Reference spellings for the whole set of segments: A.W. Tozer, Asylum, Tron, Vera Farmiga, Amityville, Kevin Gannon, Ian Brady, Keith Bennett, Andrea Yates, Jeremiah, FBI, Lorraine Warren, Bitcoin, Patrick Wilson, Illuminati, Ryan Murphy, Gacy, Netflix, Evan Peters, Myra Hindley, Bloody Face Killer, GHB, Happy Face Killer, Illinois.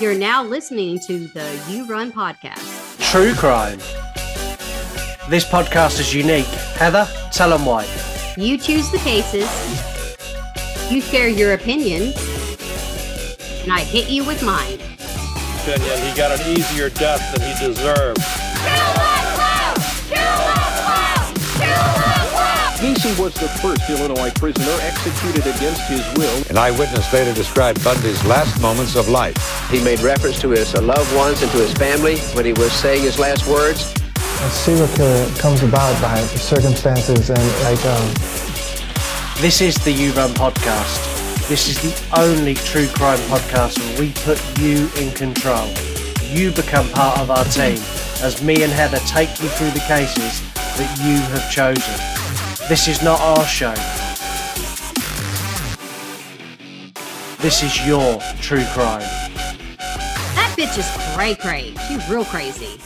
You're now listening to the You Run Podcast. True crime. This podcast is unique. Heather, tell them why. You choose the cases. You share your opinion. And I hit you with mine. He got an easier death than he deserved. Gacy was the first Illinois prisoner executed against his will. An eyewitness later described Bundy's last moments of life. He made reference to his loved ones and to his family when he was saying his last words. A serial killer comes about by the circumstances and This is the You Run Podcast. This is the only true crime podcast where we put you in control. You become part of our team as me and Heather take you through the cases that you have chosen. This is not our show. This is your true crime. That bitch is cray-cray. She's real crazy.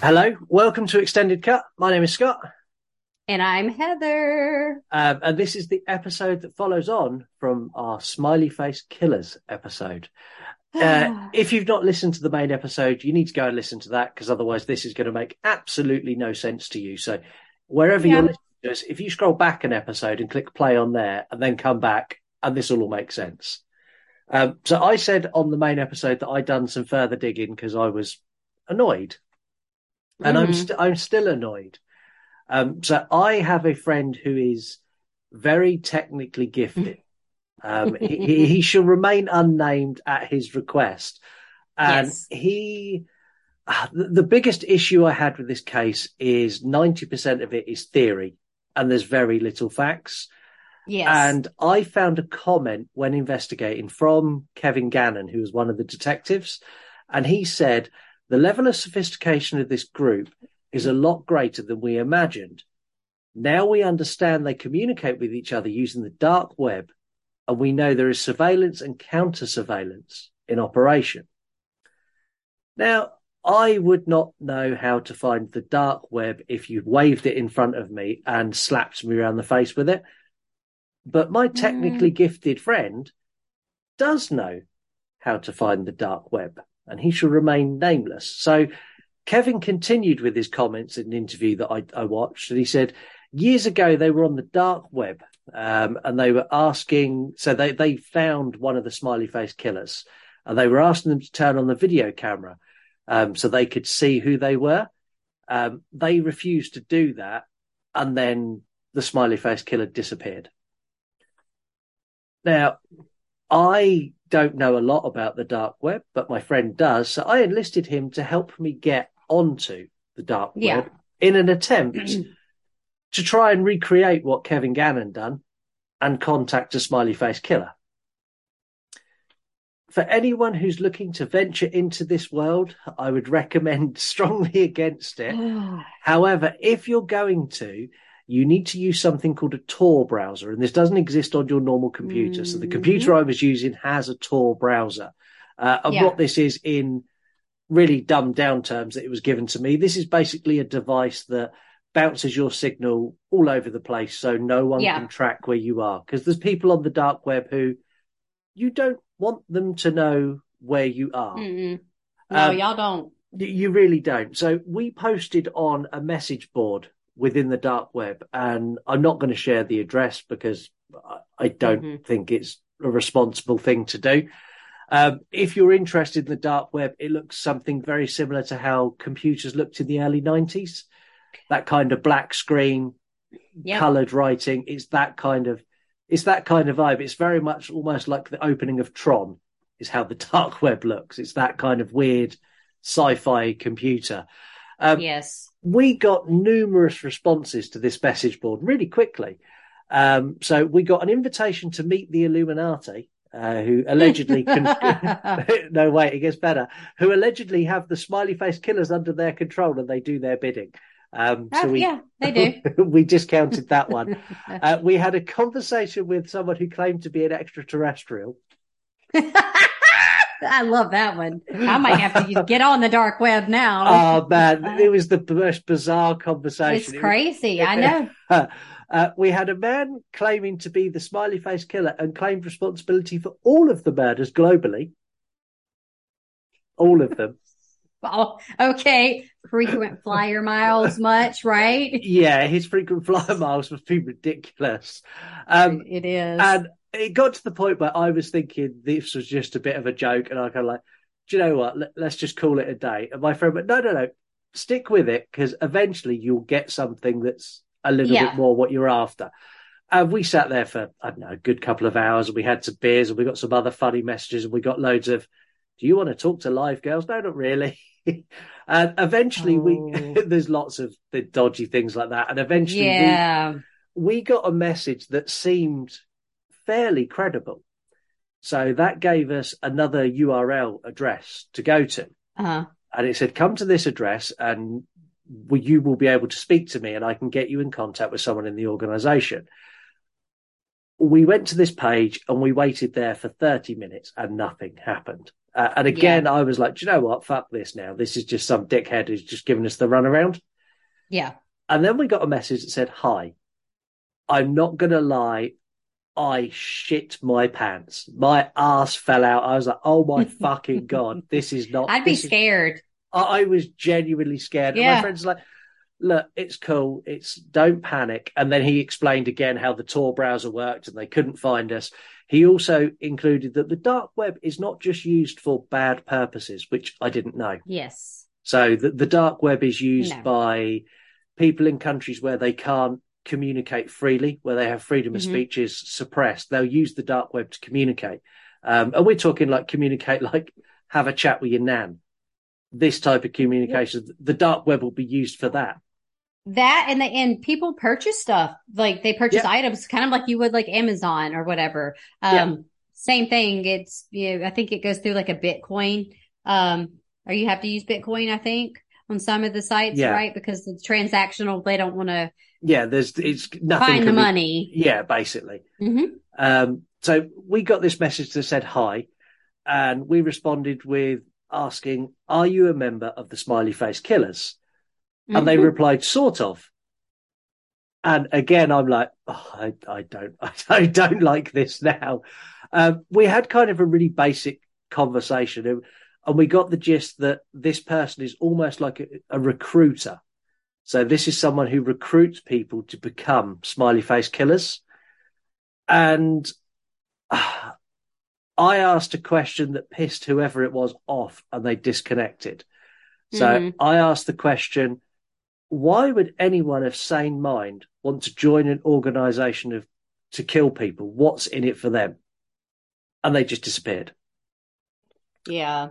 Hello. Welcome to Extended Cut. My name is Scott. And I'm Heather. And this is the episode that follows on from our Smiley Face Killers episode. If you've not listened to the main episode, you need to go and listen to that, because otherwise this is going to make absolutely no sense to you. So wherever you're listening, if you scroll back an episode and click play on there and then come back, and this will all make sense. So I said on the main episode that I'd done some further digging because I was annoyed. And I'm still annoyed. So I have a friend who is very technically gifted. He shall remain unnamed at his request. And the biggest issue I had with this case is 90% of it is theory. And there's very little facts. Yes. And I found a comment when investigating from Kevin Gannon, who was one of the detectives. And he said, the level of sophistication of this group is a lot greater than we imagined. Now we understand they communicate with each other using the dark web. And we know there is surveillance and counter surveillance in operation. Now, I would not know how to find the dark web if you'd waved it in front of me and slapped me around the face with it. But my technically gifted friend does know how to find the dark web, and he shall remain nameless. So Kevin continued with his comments in an interview that I watched, and he said years ago they were on the dark web and they were asking, so they found one of the Smiley Face Killers, and they were asking them to turn on the video camera so they could see who they were. They refused to do that, and then the Smiley Face Killer disappeared. Now, I don't know a lot about the dark web, but my friend does, so I enlisted him to help me get onto the dark web in an attempt to try and recreate what Kevin Gannon done and contact a Smiley Face Killer. For anyone who's looking to venture into this world, I would recommend strongly against it. However, if you're going to, you need to use something called a Tor browser, and this doesn't exist on your normal computer. So the computer I was using has a Tor browser. And what this is, in really dumbed down terms that it was given to me, this is basically a device that bounces your signal all over the place so no one can track where you are. Because there's people on the dark web who you don't want them to know where you are. No, y'all don't. You really don't. So we posted on a message board within the dark web, and I'm not going to share the address because I don't think it's a responsible thing to do. If you're interested in the dark web, it looks something very similar to how computers looked in the early 90s. That kind of black screen, coloured writing. It's that kind of vibe. It's very much almost like the opening of Tron is how the dark web looks. It's that kind of weird sci-fi computer. We got numerous responses to this message board really quickly. So we got an invitation to meet the Illuminati, who allegedly no, wait, it gets better. Who allegedly have the Smiley Face Killers under their control, and they do their bidding. They do. We discounted that one. We had a conversation with someone who claimed to be an extraterrestrial. I love that one. I might have to get on the dark web now. Oh, man. It was the most bizarre conversation. It's crazy. I know. We had a man claiming to be the Smiley Face Killer and claimed responsibility for all of the murders globally. All of them. Oh, okay. Frequent flyer miles much, right? Yeah, his frequent flyer miles must be ridiculous. It is. And it got to the point where I was thinking this was just a bit of a joke, and I kind of like, do you know what? Let's just call it a day. And my friend went, no. Stick with it, because eventually you'll get something that's a little bit more what you're after. And we sat there for, I don't know, a good couple of hours, and we had some beers, and we got some other funny messages, and we got loads of, do you want to talk to live girls? No, not really. And eventually we there's lots of the dodgy things like that. And eventually we got a message that seemed fairly credible. So that gave us another URL address to go to. Uh-huh. And it said, come to this address and you will be able to speak to me, and I can get you in contact with someone in the organisation. We went to this page and we waited there for 30 minutes and nothing happened. And again, I was like, do you know what? Fuck this now. This is just some dickhead who's just giving us the runaround. Yeah. And then we got a message that said, hi, I'm not going to lie. I shit my pants. My ass fell out. I was like, oh my fucking God, this is not. I'd be scared. I was genuinely scared. Yeah. And my friend's like, look, it's cool. Don't panic. And then he explained again how the Tor browser worked and they couldn't find us. He also included that the dark web is not just used for bad purposes, which I didn't know. Yes. So the dark web is used by people in countries where they can't communicate freely, where they have freedom of speech is suppressed. They'll use the dark web to communicate, and we're talking like communicate, like have a chat with your nan, this type of communication. The dark web will be used for that, and people purchase stuff, like they purchase items kind of like you would like Amazon or whatever. Same thing. It's I think it goes through like a Bitcoin, or you have to use Bitcoin, I think, on some of the sites, right? Because it's transactional. They don't want to it's nothing. Find the money. Yeah, basically. Mm-hmm. So we got this message that said hi, and we responded with asking, are you a member of the Smiley Face Killers? And they replied, sort of. And again, I'm like, oh, I don't like this now. We had kind of a really basic conversation, and we got the gist that this person is almost like a recruiter. So this is someone who recruits people to become Smiley Face Killers. And I asked a question that pissed whoever it was off, and they disconnected. So I asked the question, why would anyone of sane mind want to join an organization to kill people? What's in it for them? And they just disappeared. Yeah.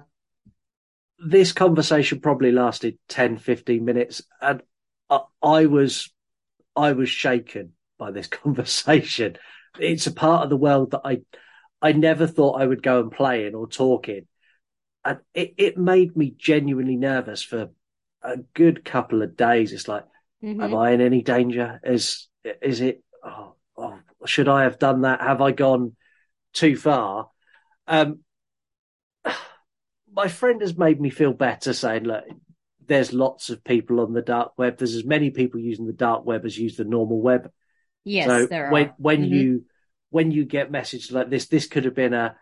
This conversation probably lasted 10, 15 minutes, and I was shaken by this conversation. It's a part of the world that I never thought I would go and play in or talk in. And it made me genuinely nervous for a good couple of days. It's like, am I in any danger? Is it, should I have done that? Have I gone too far? My friend has made me feel better, saying, look, there's lots of people on the dark web. There's as many people using the dark web as use the normal web. Yes, so there are. When you get messages like this, this could have been a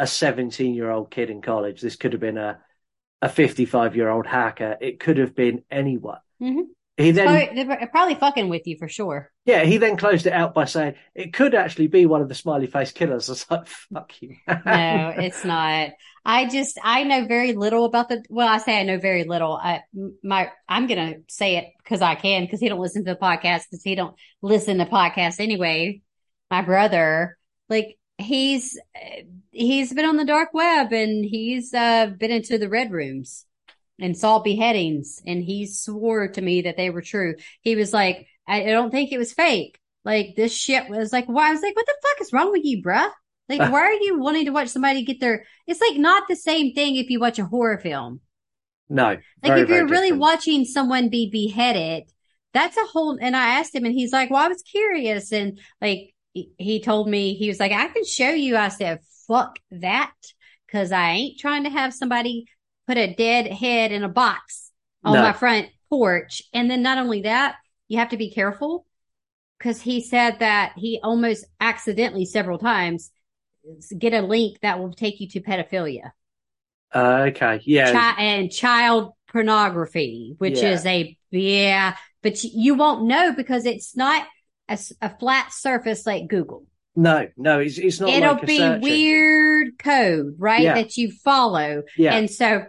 17-year-old kid in college. This could have been a 55-year-old hacker. It could have been anyone. Mm-hmm. He then probably fucking with you for sure. Yeah, he then closed it out by saying, it could actually be one of the Smiley Face Killers. I was like, fuck you. No, it's not. I know very little about I know very little. I'm going to say it because I can, because he don't listen to the podcast, because he don't listen to podcasts anyway. My brother, like he's been on the dark web, and he's been into the red rooms and saw beheadings, and he swore to me that they were true. He was like, I don't think it was fake. Like, this shit was like, why? I was like, what the fuck is wrong with you, bruh? Like, why are you wanting to watch somebody get their... It's like not the same thing if you watch a horror film. No. Like, very, if you're really different. Watching someone be beheaded, that's a whole... And I asked him, and he's like, well, I was curious. And, like, he told me, he was like, I can show you. I said, fuck that, because I ain't trying to have somebody put a dead head in a box on my front porch. And then not only that, you have to be careful, because he said that he almost accidentally several times... get a link that will take you to pedophilia. Okay, yeah. And child pornography, which is but you won't know because it's not a flat surface like Google. No, it's not. It'll like be a weird engine. Code, right? Yeah. That you follow, and so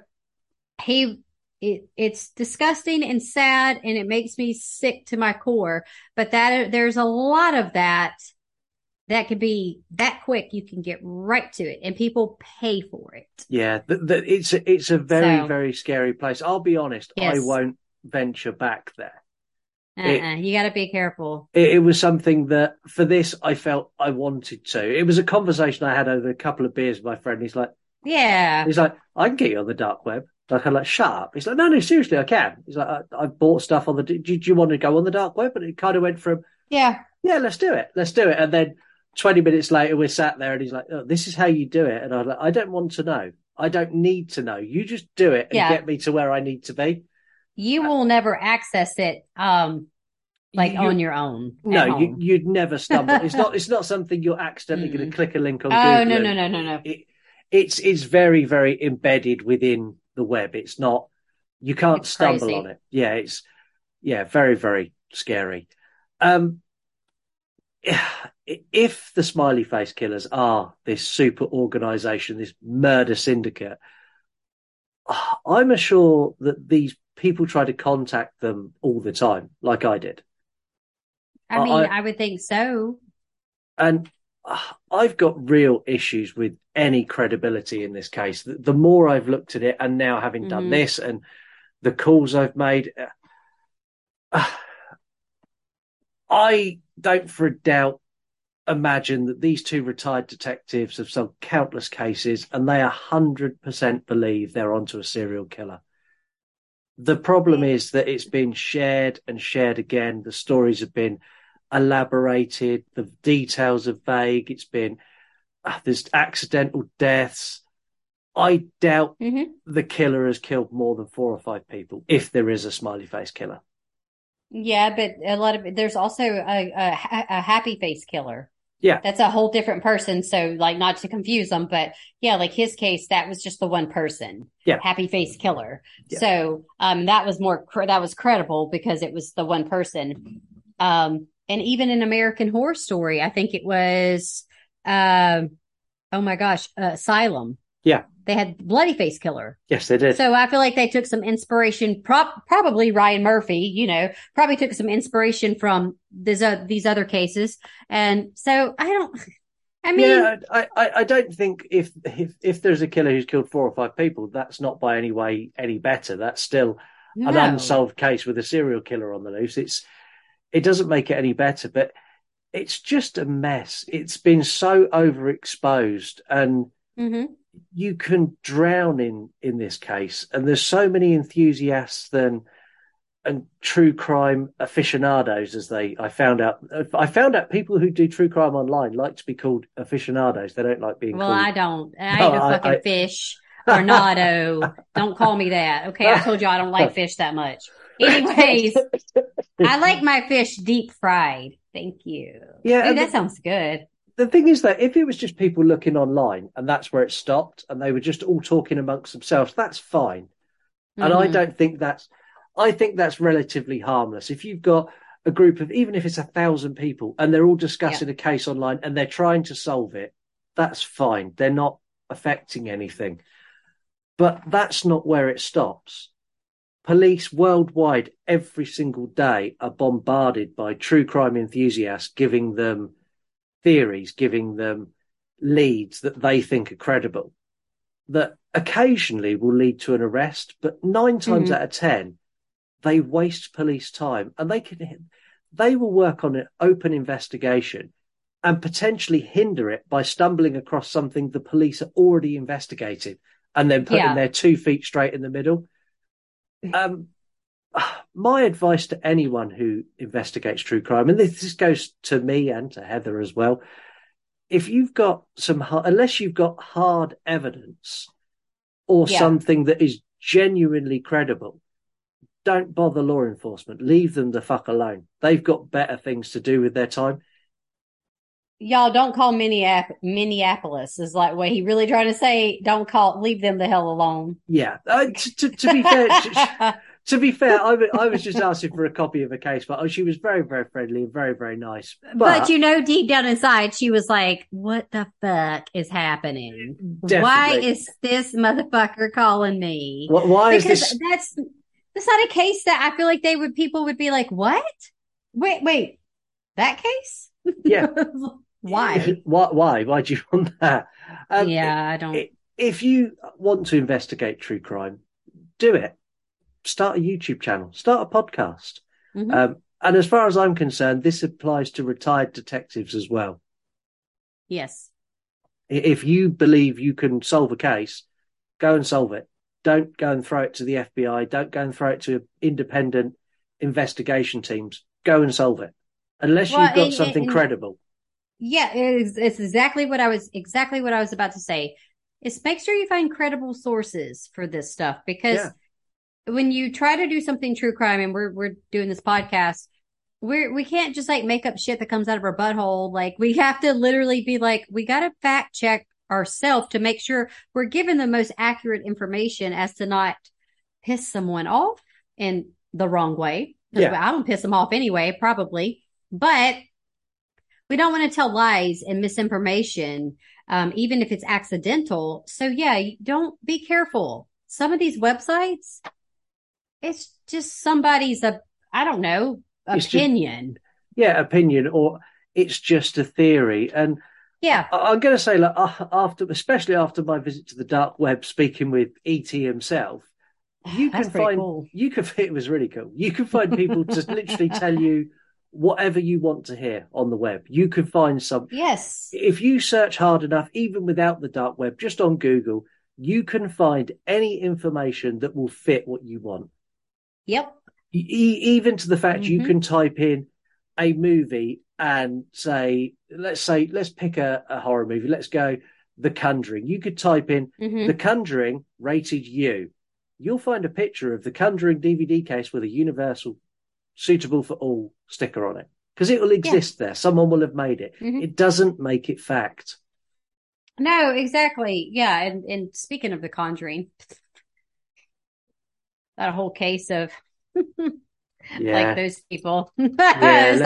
it's disgusting and sad, and it makes me sick to my core. But there's a lot of that could be that quick. You can get right to it, and people pay for it. Yeah, it's a very very scary place. I'll be honest, I won't venture back there. You got to be careful. It was something that, for this, I felt I wanted to. It was a conversation I had over a couple of beers with my friend. He's like, "Yeah." He's like, "I can get you on the dark web." Like, I'm like, "Shut up." He's like, "No, seriously, I can." He's like, "I bought stuff on the. Do you want to go on the dark web?" And it kind of went from, "Yeah, let's do it." And then 20 minutes later, we're sat there, and he's like, "Oh, this is how you do it." And I was like, "I don't want to know. I don't need to know. You just do it and get me to where I need to be." You will never access it, on your own. No, you'd never stumble. It's not something you're accidentally going to click a link on. Oh, Google. No. It's very, very embedded within the web. It's not. You can't stumble on it. Yeah, it's very, very scary. If the Smiley Face Killers are this super organization, this murder syndicate, I'm sure that these people try to contact them all the time, like I did. I mean, I would think so. And I've got real issues with any credibility in this case. The more I've looked at it, and now having done this and the calls I've made, I don't for a doubt imagine that these two retired detectives have solved countless cases, and they 100% believe they're onto a serial killer. The problem is that it's been shared and shared again. The stories have been elaborated. The details are vague. It's been there's accidental deaths. I doubt the killer has killed more than 4 or 5 people, if there is a Smiley Face Killer. Yeah, but there's also a Happy Face Killer. Yeah, that's a whole different person. So, like, not to confuse them, but yeah, like his case, that was just the one person. Yeah, Happy Face Killer. Yeah. So, that was more credible because it was the one person. And even in American Horror Story, I think it was, Asylum. Yeah, they had Bloody Face Killer. Yes, they did. So I feel like they took some inspiration, probably Ryan Murphy, probably took some inspiration from these other cases. And so I don't think if there's a killer who's killed 4 or 5 people, that's not by any way any better. That's still an unsolved case with a serial killer on the loose. It doesn't make it any better, but it's just a mess. It's been so overexposed and you can drown in this case, and there's so many enthusiasts and true crime aficionados, as I found out people who do true crime online like to be called aficionados. They don't like being called. I don't. I ain't a fucking fish or nado. Don't call me that. Okay, I told you I don't like fish that much. Anyways, I like my fish deep fried. Thank you. Yeah, dude, that sounds good. The thing is that if it was just people looking online and that's where it stopped and they were just all talking amongst themselves, that's fine. And I think that's relatively harmless. If you've got a group of, even if it's 1,000 people and they're all discussing a case online and they're trying to solve it, that's fine. They're not affecting anything. But that's not where it stops. Police worldwide every single day are bombarded by true crime enthusiasts giving them theories, giving them leads that they think are credible, that occasionally will lead to an arrest, but 9 times out of 10 they waste police time, and they will work on an open investigation and potentially hinder it by stumbling across something the police are already investigating and then putting their 2 feet straight in the middle. My advice to anyone who investigates true crime, and this goes to me and to Heather as well, if you've got unless you've got hard evidence or something that is genuinely credible, don't bother law enforcement. Leave them the fuck alone. They've got better things to do with their time. y'all don't call Minneapolis is like what he really trying to say. Don't call, leave them the hell alone. Yeah. To be fair, I was just asking for a copy of a case, but she was very, very friendly and very, very nice. But you know, deep down inside, she was like, what the fuck is happening? Definitely. Why is this motherfucker calling me? Why is this? That's not a case that I feel like people would be like, what? Wait, that case? Yeah. Why? Why do you want that? I don't. If you want to investigate true crime, do it. Start a YouTube channel, start a podcast. Mm-hmm. And as far as I'm concerned, this applies to retired detectives as well. Yes. If you believe you can solve a case, go and solve it. Don't go and throw it to the FBI. Don't go and throw it to independent investigation teams. Go and solve it. Unless you've got something credible. Yeah, it's exactly what I was about to say. Is make sure you find credible sources for this stuff, because when you try to do something true crime, and we're doing this podcast, we can't just like make up shit that comes out of our butthole. Like, we have to literally be like, we got to fact check ourselves to make sure we're given the most accurate information as to not piss someone off in the wrong way. Yeah. I don't piss them off anyway, probably, but we don't want to tell lies and misinformation, even if it's accidental. So yeah, don't be careful. Some of these websites, it's just somebody's, opinion. Opinion, or it's just a theory. And yeah, I'm going to say, like, especially after my visit to the dark web, speaking with E.T. himself, it was really cool. You can find people to literally tell you whatever you want to hear on the web. You can find some. Yes. If you search hard enough, even without the dark web, just on Google, you can find any information that will fit what you want. Yep. Even to the fact you can type in a movie and say, let's pick a horror movie. Let's go The Conjuring. You could type in The Conjuring rated U. You'll find a picture of The Conjuring DVD case with a universal suitable for all sticker on it, because it will exist there. Someone will have made it. It doesn't make it fact. No, exactly. Yeah. And speaking of The Conjuring, that whole case of like those people, that's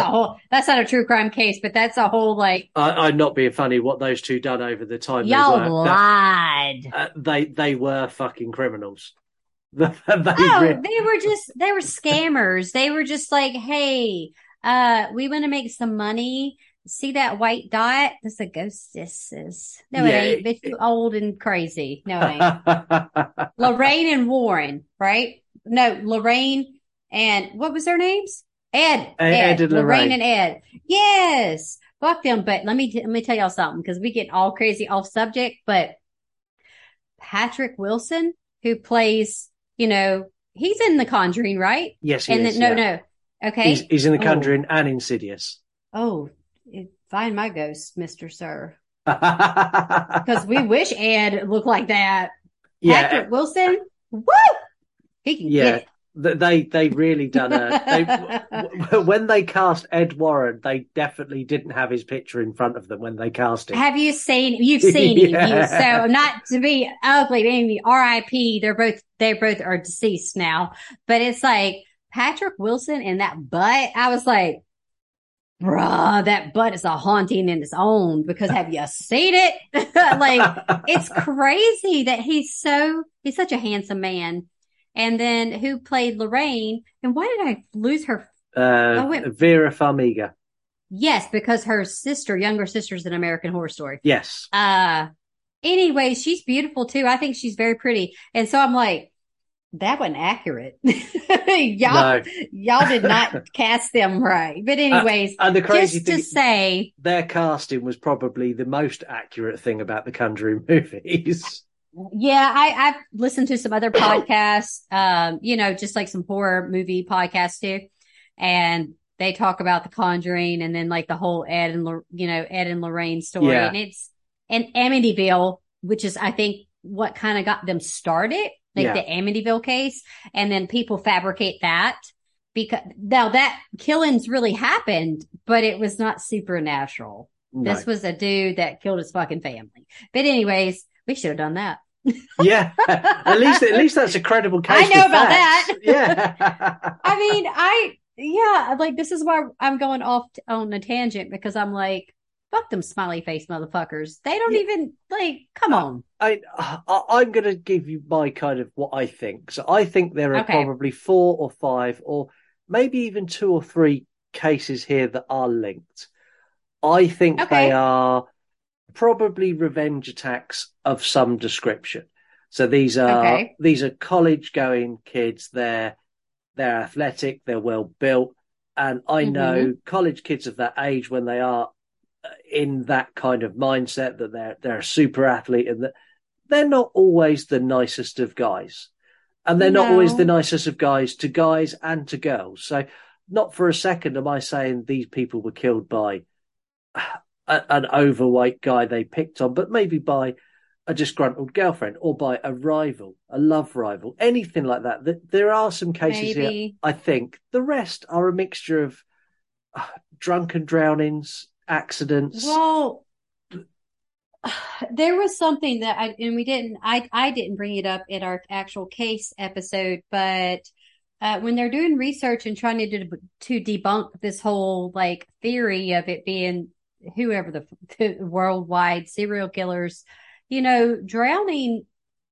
not a true crime case, but that's a whole, like, I'm not being funny, what those two done over the time. Y'all lied. They were fucking criminals. They were scammers. They were just like, hey, we want to make some money. See that white dot? That's a ghost, sis. No, it ain't. Bitch, you old and crazy. No, it ain't. Lorraine and Warren, right? No, Lorraine and what was their names? Ed and Lorraine and Ed. Yes, fuck them. But let me tell y'all something, because we get all crazy off subject. But Patrick Wilson, who plays, you know, he's in The Conjuring, right? Yes, he is. No. Okay, he's in The Conjuring and Insidious. Oh. Find my ghost, Mr. Sir. Because we wish Ed looked like that. Yeah. Patrick Wilson, woo! He can get it. They really done it. When they cast Ed Warren, they definitely didn't have his picture in front of them when they cast him. Have you seen? You've seen him. So not to be ugly, maybe R.I.P. They both are deceased now. But it's like Patrick Wilson and that butt. I was like, bruh, that butt is a haunting in its own, because have you seen it? Like, it's crazy that he's such a handsome man. And then who played Lorraine? And why did I lose her? Vera Farmiga. Yes, because her younger sister's in American Horror Story. Yes. Anyway, she's beautiful too. I think she's very pretty. And so I'm like, that wasn't accurate. Y'all did not cast them right. But anyways, and the crazy thing, their casting was probably the most accurate thing about the Conjuring movies. Yeah, I've listened to some other podcasts, just like some horror movie podcasts too, and they talk about the Conjuring and then like the whole Ed and Lorraine story, and it's in Amityville, which is I think what kind of got them started. The Amityville case, and then people fabricate that because now that killings really happened, but it was not supernatural. Right. This was a dude that killed his fucking family. But anyways, we should have done that. Yeah. At least that's a credible case. I know about that. Yeah. I mean, this is why I'm going off on a tangent, because I'm like, fuck them smiley face motherfuckers. They don't even, like, come on. I'm going to give you my kind of what I think. So I think there are probably 4 or 5 or maybe even 2 or 3 cases here that are linked. I think they are probably revenge attacks of some description. So these are college-going kids. They're athletic, they're well-built, and I know college kids of that age, when they are in that kind of mindset that they're a super athlete, and that they're not always the nicest of guys, and they're not always the nicest of guys to guys and to girls. So not for a second am I saying these people were killed by an overweight guy they picked on, but maybe by a disgruntled girlfriend or by a rival, a love rival, anything like that. There are some cases here, I think. The rest are a mixture of drunken drownings, accidents. Well, there was something that I didn't bring it up in our actual case episode, but when they're doing research and trying to debunk this whole like theory of it being whoever the worldwide serial killers, you know, drowning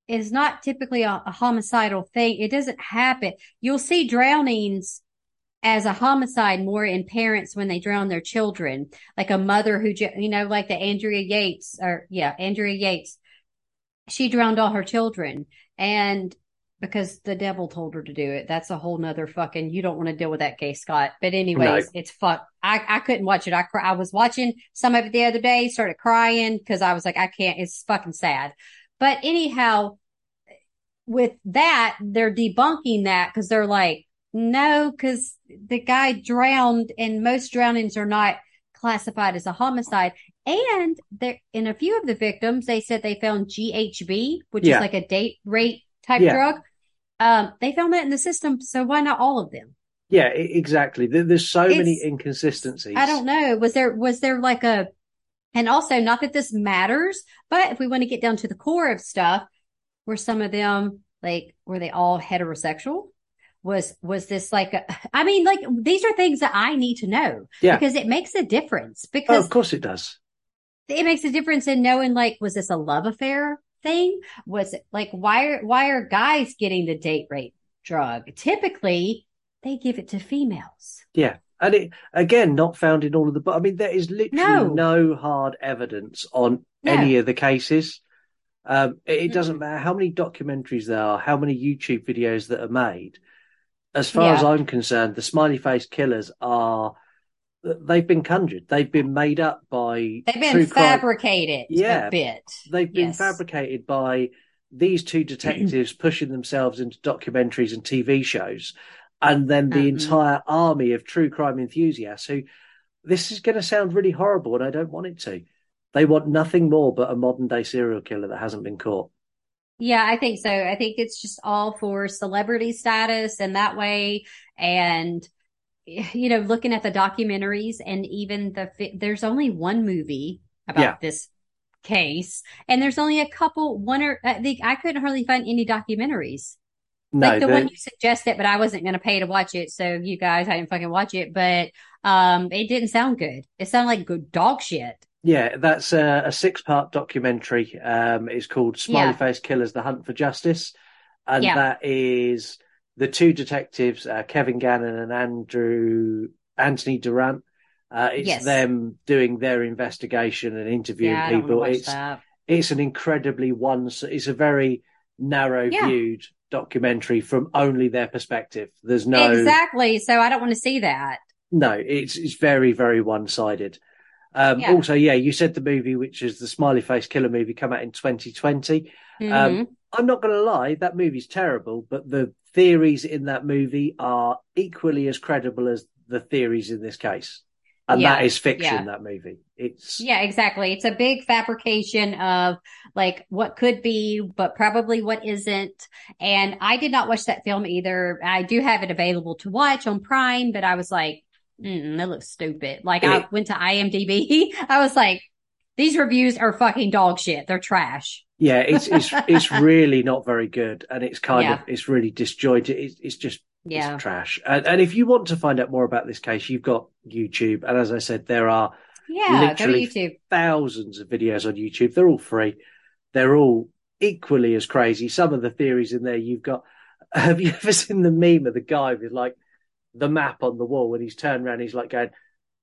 is not typically a homicidal thing. It doesn't happen. You'll see drownings as a homicide more in parents when they drown their children, like a mother who, you know, like the Andrea Yates, she drowned all her children, and because the devil told her to do it. That's a whole nother fucking, you don't want to deal with that case, Scott. But anyways, it's fucked. I couldn't watch it. I was watching some of it the other day, started crying because I was like, I can't, it's fucking sad. But anyhow, with that, they're debunking that because they're like, no, because the guy drowned and most drownings are not classified as a homicide. And in a few of the victims, they said they found GHB, which is like a date rape type drug. They found that in the system, so why not all of them? Yeah, exactly. There's many inconsistencies. I don't know. Was there like a, and also not that this matters, but if we want to get down to the core of stuff, were some of them like, were they all heterosexual? Was this like a, I mean, like these are things that I need to know because it makes a difference. Because of course it does. It makes a difference in knowing, like, was this a love affair thing? Was it like, why are guys getting the date rape drug? Typically they give it to females. Yeah. And it, again, not found in all of the, I mean, there is literally no hard evidence on any of the cases. It doesn't matter how many documentaries there are, how many YouTube videos that are made. As far as I'm concerned, the Smiley Face Killers are, they've been conjured. They've been made up by... They've been fabricated a bit. They've been fabricated by these two detectives pushing themselves into documentaries and TV shows. And then the entire army of true crime enthusiasts who, this is going to sound really horrible and I don't want it to, they want nothing more but a modern day serial killer that hasn't been caught. Yeah, I think so. I think it's just all for celebrity status and that way. And, you know, looking at the documentaries and even there's only one movie about this case, and there's only a couple, I couldn't hardly find any documentaries. No, like the one you suggested, but I wasn't going to pay to watch it. So you guys, I didn't fucking watch it, but it didn't sound good. It sounded like good dog shit. Yeah, that's a 6-part documentary. It's called Smiley Face Killers, The Hunt for Justice. And that is the two detectives, Kevin Gannon and Anthony Durant. It's them doing their investigation and interviewing people. It's an incredibly it's a very narrow viewed documentary from only their perspective. There's no... Exactly. So I don't want to see that. No, it's very, very one-sided. Also, you said the movie, which is the Smiley Face Killer movie, come out in 2020. I'm not going to lie, that movie's terrible, but the theories in that movie are equally as credible as the theories in this case. And that is fiction, that movie. Yeah, exactly. It's a big fabrication of like what could be, but probably what isn't. And I did not watch that film either. I do have it available to watch on Prime, but I was like, that looks stupid. Like, I went to IMDb. I was like, these reviews are fucking dog shit. They're trash. Yeah, it's really not very good, and it's kind of, it's really disjointed. It's just it's trash. And if you want to find out more about this case, you've got YouTube. And as I said, there are literally thousands of videos on YouTube. They're all free. They're all equally as crazy. Some of the theories in there you've got. Have you ever seen the meme of the guy with like the map on the wall when he's turned around? He's like going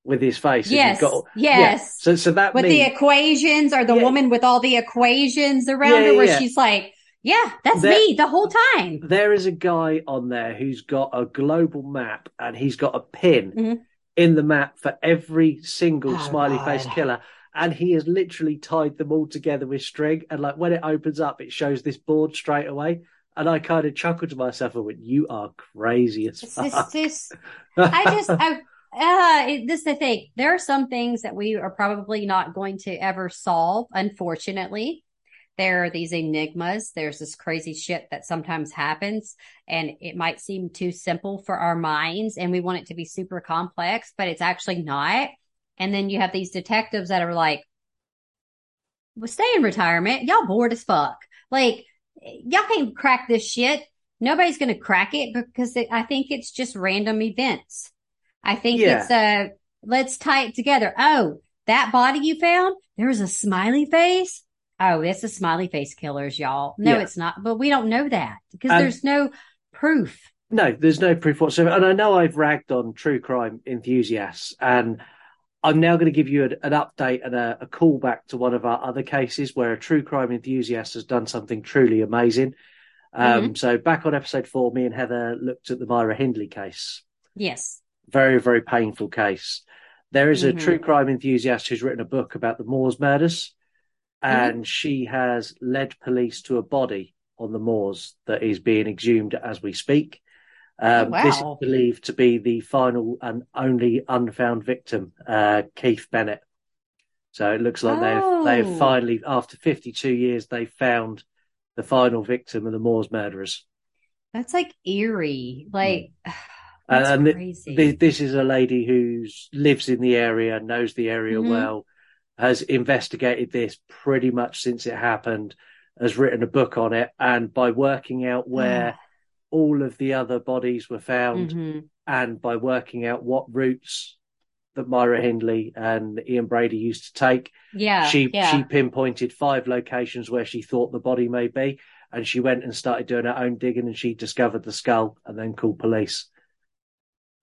with his face. Yes, got, yes. Yeah. So that with the equations, or the woman with all the equations around her, where she's like, "Yeah, that's me the whole time." There is a guy on there who's got a global map, and he's got a pin in the map for every single smiley face killer. And he has literally tied them all together with string. And like when it opens up, it shows this board straight away. And I kind of chuckled to myself and went, "You are crazy as fuck." This is the thing. There are some things that we are probably not going to ever solve. Unfortunately, there are these enigmas. There's this crazy shit that sometimes happens, and it might seem too simple for our minds, and we want it to be super complex, but it's actually not. And then you have these detectives that are like, "Well, stay in retirement. Y'all bored as fuck. Like, y'all can't crack this shit. Nobody's going to crack it because I think it's just random events. I think it's let's tie it together. Oh, that body you found, there's a smiley face. Oh, it's a smiley face killers, y'all. No, it's not. But we don't know that because there's no proof." No, there's no proof whatsoever. And I know I've ragged on true crime enthusiasts, and I'm now going to give you an update and a callback to one of our other cases where a true crime enthusiast has done something truly amazing. So back on episode 4, me and Heather looked at the Myra Hindley case. Yes. Very, very painful case. There is a true crime enthusiast who's written a book about the Moors murders, and she has led police to a body on the Moors that is being exhumed as we speak. This is believed to be the final and only unfound victim, Keith Bennett. So it looks like they've finally, after 52 years, they found the final victim of the Moors murderers. That's like eerie. Like, that's crazy. This is a lady who lives in the area, knows the area well, has investigated this pretty much since it happened, has written a book on it, and by working out where all of the other bodies were found, and by working out what routes that Myra Hindley and Ian Brady used to take, she pinpointed 5 locations where she thought the body may be, and she went and started doing her own digging, and she discovered the skull and then called police.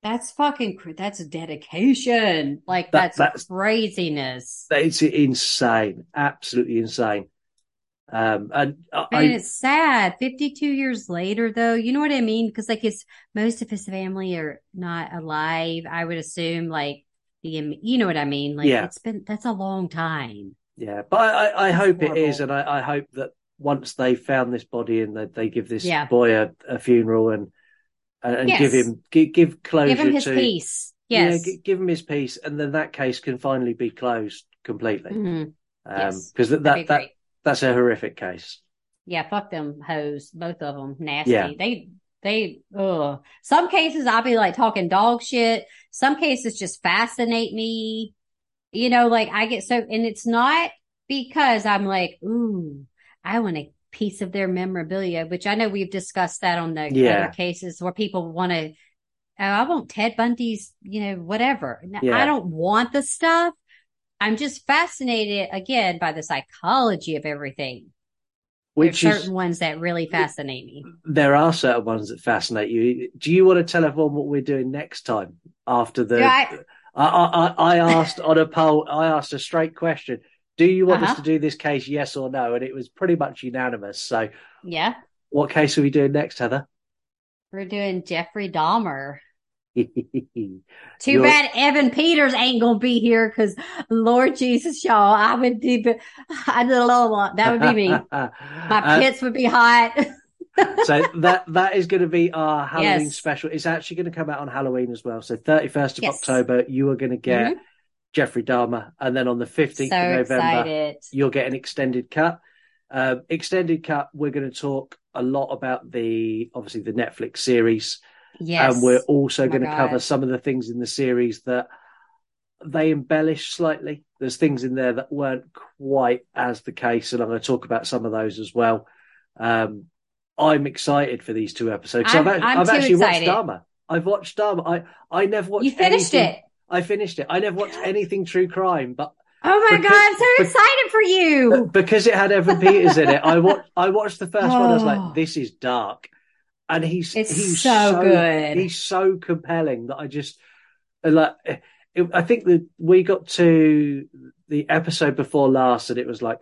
That's fucking, that's dedication. Like, that's craziness. It's insane. Absolutely insane. And it's sad. 52 years later, though, you know what I mean? Because like most of his family are not alive. I would assume, like, you know what I mean? Like, that's a long time. Yeah, but I hope horrible. It is, and I hope that once they found this body and that they give this boy a funeral and give closure, give him his peace. Yes, give him his peace, and then that case can finally be closed completely. Because that's a horrific case. Yeah, fuck them hoes, both of them, nasty. Yeah. They ugh. Some cases I'll be like talking dog shit. Some cases just fascinate me. You know, like I get so, and it's not because I'm like, ooh, I want a piece of their memorabilia, which I know we've discussed that on the other cases where people want to, oh, I want Ted Bundy's, you know, whatever. I don't want the stuff. I'm just fascinated, again, by the psychology of everything. There's certain ones that really fascinate me. There are certain ones that fascinate you. Do you want to tell everyone what we're doing next time? After the... I asked on a poll, I asked a straight question. Do you want us to do this case, yes or no? And it was pretty much unanimous. So what case are we doing next, Heather? We're doing Jeffrey Dahmer. Too bad Evan Peters ain't gonna be here, because Lord Jesus, y'all, that would be me. My pits would be hot. So that is going to be our Halloween special. It's actually going to come out on Halloween as well. So 31st of October, you are going to get Jeffrey Dahmer, and then on the 15th of November, you'll get an extended cut. We're going to talk a lot about the Netflix series. Yes. And we're also going to cover some of the things in the series that they embellish slightly. There's things in there that weren't quite as the case, and I'm going to talk about some of those as well. I'm excited for these two episodes. I've actually watched Dahmer. I've watched Dahmer. I never watched. You finished it. I finished it. I never watched anything true crime, but oh my god, I'm so excited for you because it had Evan Peters in it. I watched the first one. I was like, this is dark, and he's so good. He's so compelling that I just like. I think that we got to the episode before last, and it was like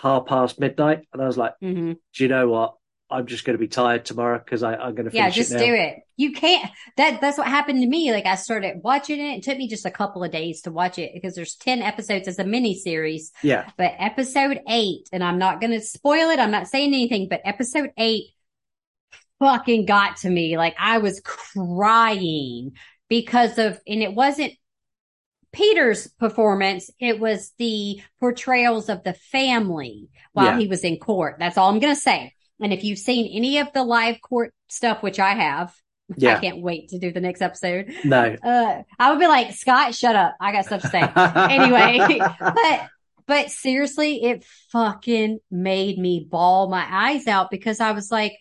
12:30 midnight, and I was like, mm-hmm. Do you know what? I'm just going to be tired tomorrow because I'm going to finish it. Yeah, just do it. You can't. That's what happened to me. Like I started watching it. It took me just a couple of days to watch it because there's 10 episodes as a mini series. Yeah. But episode 8, and I'm not going to spoil it. I'm not saying anything, but episode 8 fucking got to me. Like I was crying because of, and it wasn't Peter's performance, it was the portrayals of the family while he was in court. That's all I'm going to say. And if you've seen any of the live court stuff, which I have, I can't wait to do the next episode. No. I would be like, Scott, shut up. I got stuff to say. Anyway, but seriously, it fucking made me bawl my eyes out because I was like,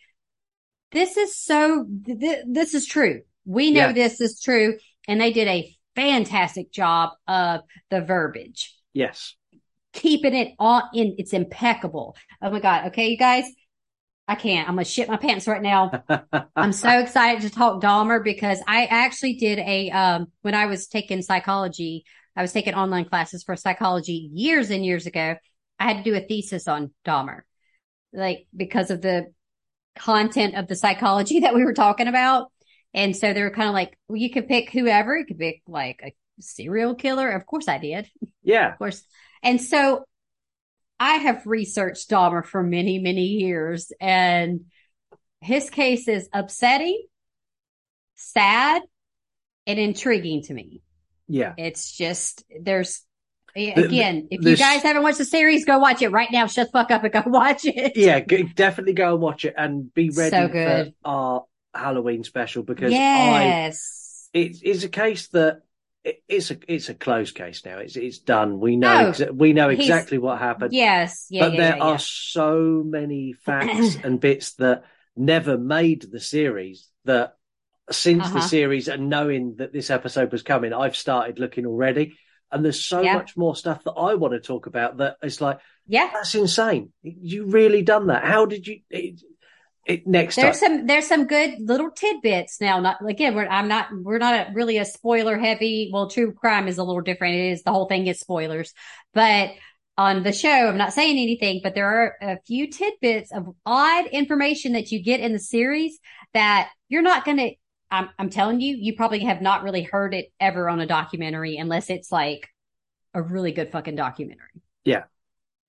this is true. We know this is true. And they did a fantastic job of the verbiage. Yes. Keeping it all in. It's impeccable. Oh my God. Okay, you guys. I can't. I'm going to shit my pants right now. I'm so excited to talk Dahmer because I actually did when I was taking psychology, I was taking online classes for psychology years and years ago. I had to do a thesis on Dahmer, like because of the content of the psychology that we were talking about. And so they were kind of like, well, you could pick whoever. You could pick like a serial killer. Of course I did. Yeah. Of course. And so I have researched Dahmer for many, many years, and his case is upsetting, sad, and intriguing to me. Yeah. It's just, if you guys haven't watched the series, go watch it right now. Shut the fuck up and go watch it. Yeah, definitely go and watch it and be ready for our Halloween special because it's a case that it's a closed case now. It's done. We know exactly what happened. Yes. Yeah, but there are so many facts and bits that never made the series that since the series and knowing that this episode was coming, I've started looking already. And there's so much more stuff that I want to talk about that it's like, that's insane. You really done that. How did you... There's some good little tidbits now. We're not really a spoiler heavy. Well, true crime is a little different. It is the whole thing is spoilers, but on the show, I'm not saying anything. But there are a few tidbits of odd information that you get in the series that you're not going to. I'm telling you, you probably have not really heard it ever on a documentary, unless it's like a really good fucking documentary. Yeah.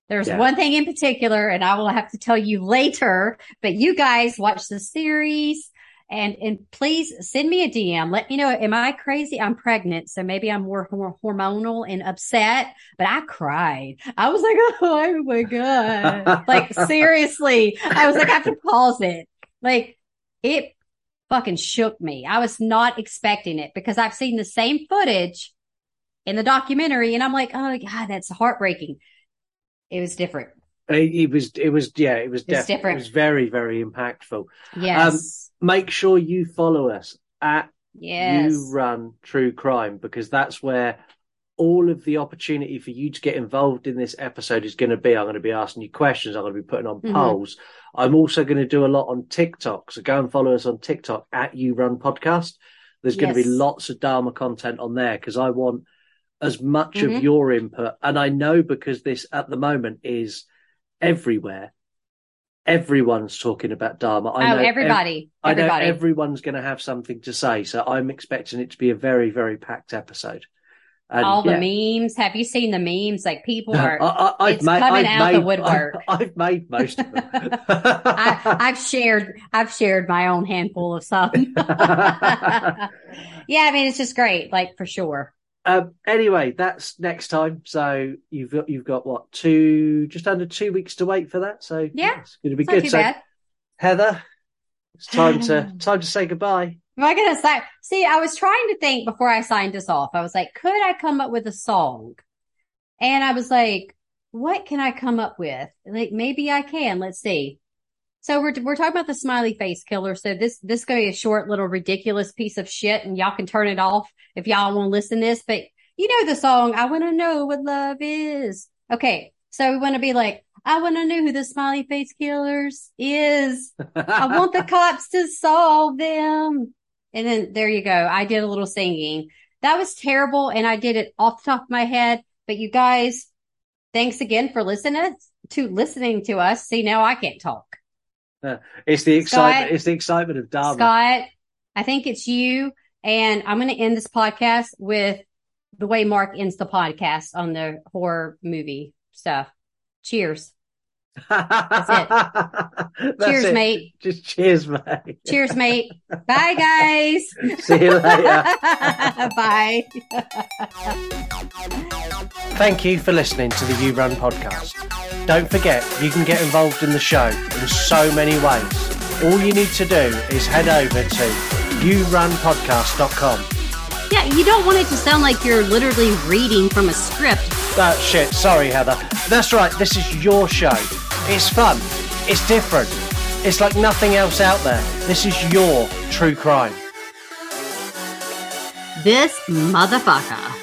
There's one thing in particular, and I will have to tell you later, but you guys watch the series and please send me a DM. Let me know, am I crazy? I'm pregnant, so maybe I'm more hormonal and upset, but I cried. I was like, oh my God. Like, seriously. I was like, I have to pause it. Like, it fucking shook me. I was not expecting it because I've seen the same footage in the documentary, and I'm like, oh God, that's heartbreaking. It was different. It was different. It was very, very impactful. Yes. Make sure you follow us at You Run True Crime because that's where all of the opportunity for you to get involved in this episode is going to be. I'm going to be asking you questions. I'm going to be putting on polls. I'm also going to do a lot on TikTok. So go and follow us on TikTok at You Run Podcast. There's going to be lots of Dahmer content on there because I want as much of your input. And I know because this at the moment is everywhere. Everyone's talking about Dahmer. I know everyone's going to have something to say. So I'm expecting it to be a very, very packed episode. And all the memes. Have you seen the memes? Like people are coming out the woodwork. I've made most of them. I've shared my own handful of some. Yeah, I mean, it's just great. Like for sure. Anyway, that's next time. So you've got what, just under 2 weeks to wait for that. So it's going to be good. So, Heather, it's time to say goodbye. Am I going to sign? See, I was trying to think before I signed us off. I was like, could I come up with a song? And I was like, what can I come up with? Like, maybe I can. Let's see. So we're talking about the Smiley Face Killer. So this is going to be a short little ridiculous piece of shit, and y'all can turn it off if y'all want to listen to this. But you know the song, I Want to Know What Love Is. Okay. So we want to be like, I want to know who the Smiley Face Killers is. I want the cops to solve them. And then there you go. I did a little singing. That was terrible. And I did it off the top of my head. But you guys, thanks again for listening to us. See, now I can't talk. It's the excitement. Scott, it's the excitement of Dahmer. Scott, I think it's you. And I'm going to end this podcast with the way Mark ends the podcast on the horror movie stuff. Cheers. That's it. That's cheers, it. Mate. Just cheers, mate. Cheers, mate. Bye, guys. See you later. Bye. Thank you for listening to the You Run podcast. Don't forget, you can get involved in the show in so many ways. All you need to do is head over to yourunpodcast.com. Yeah, you don't want it to sound like you're literally reading from a script. That shit. Sorry, Heather. That's right. This is your show. It's fun. It's different. It's like nothing else out there. This is your true crime. This motherfucker.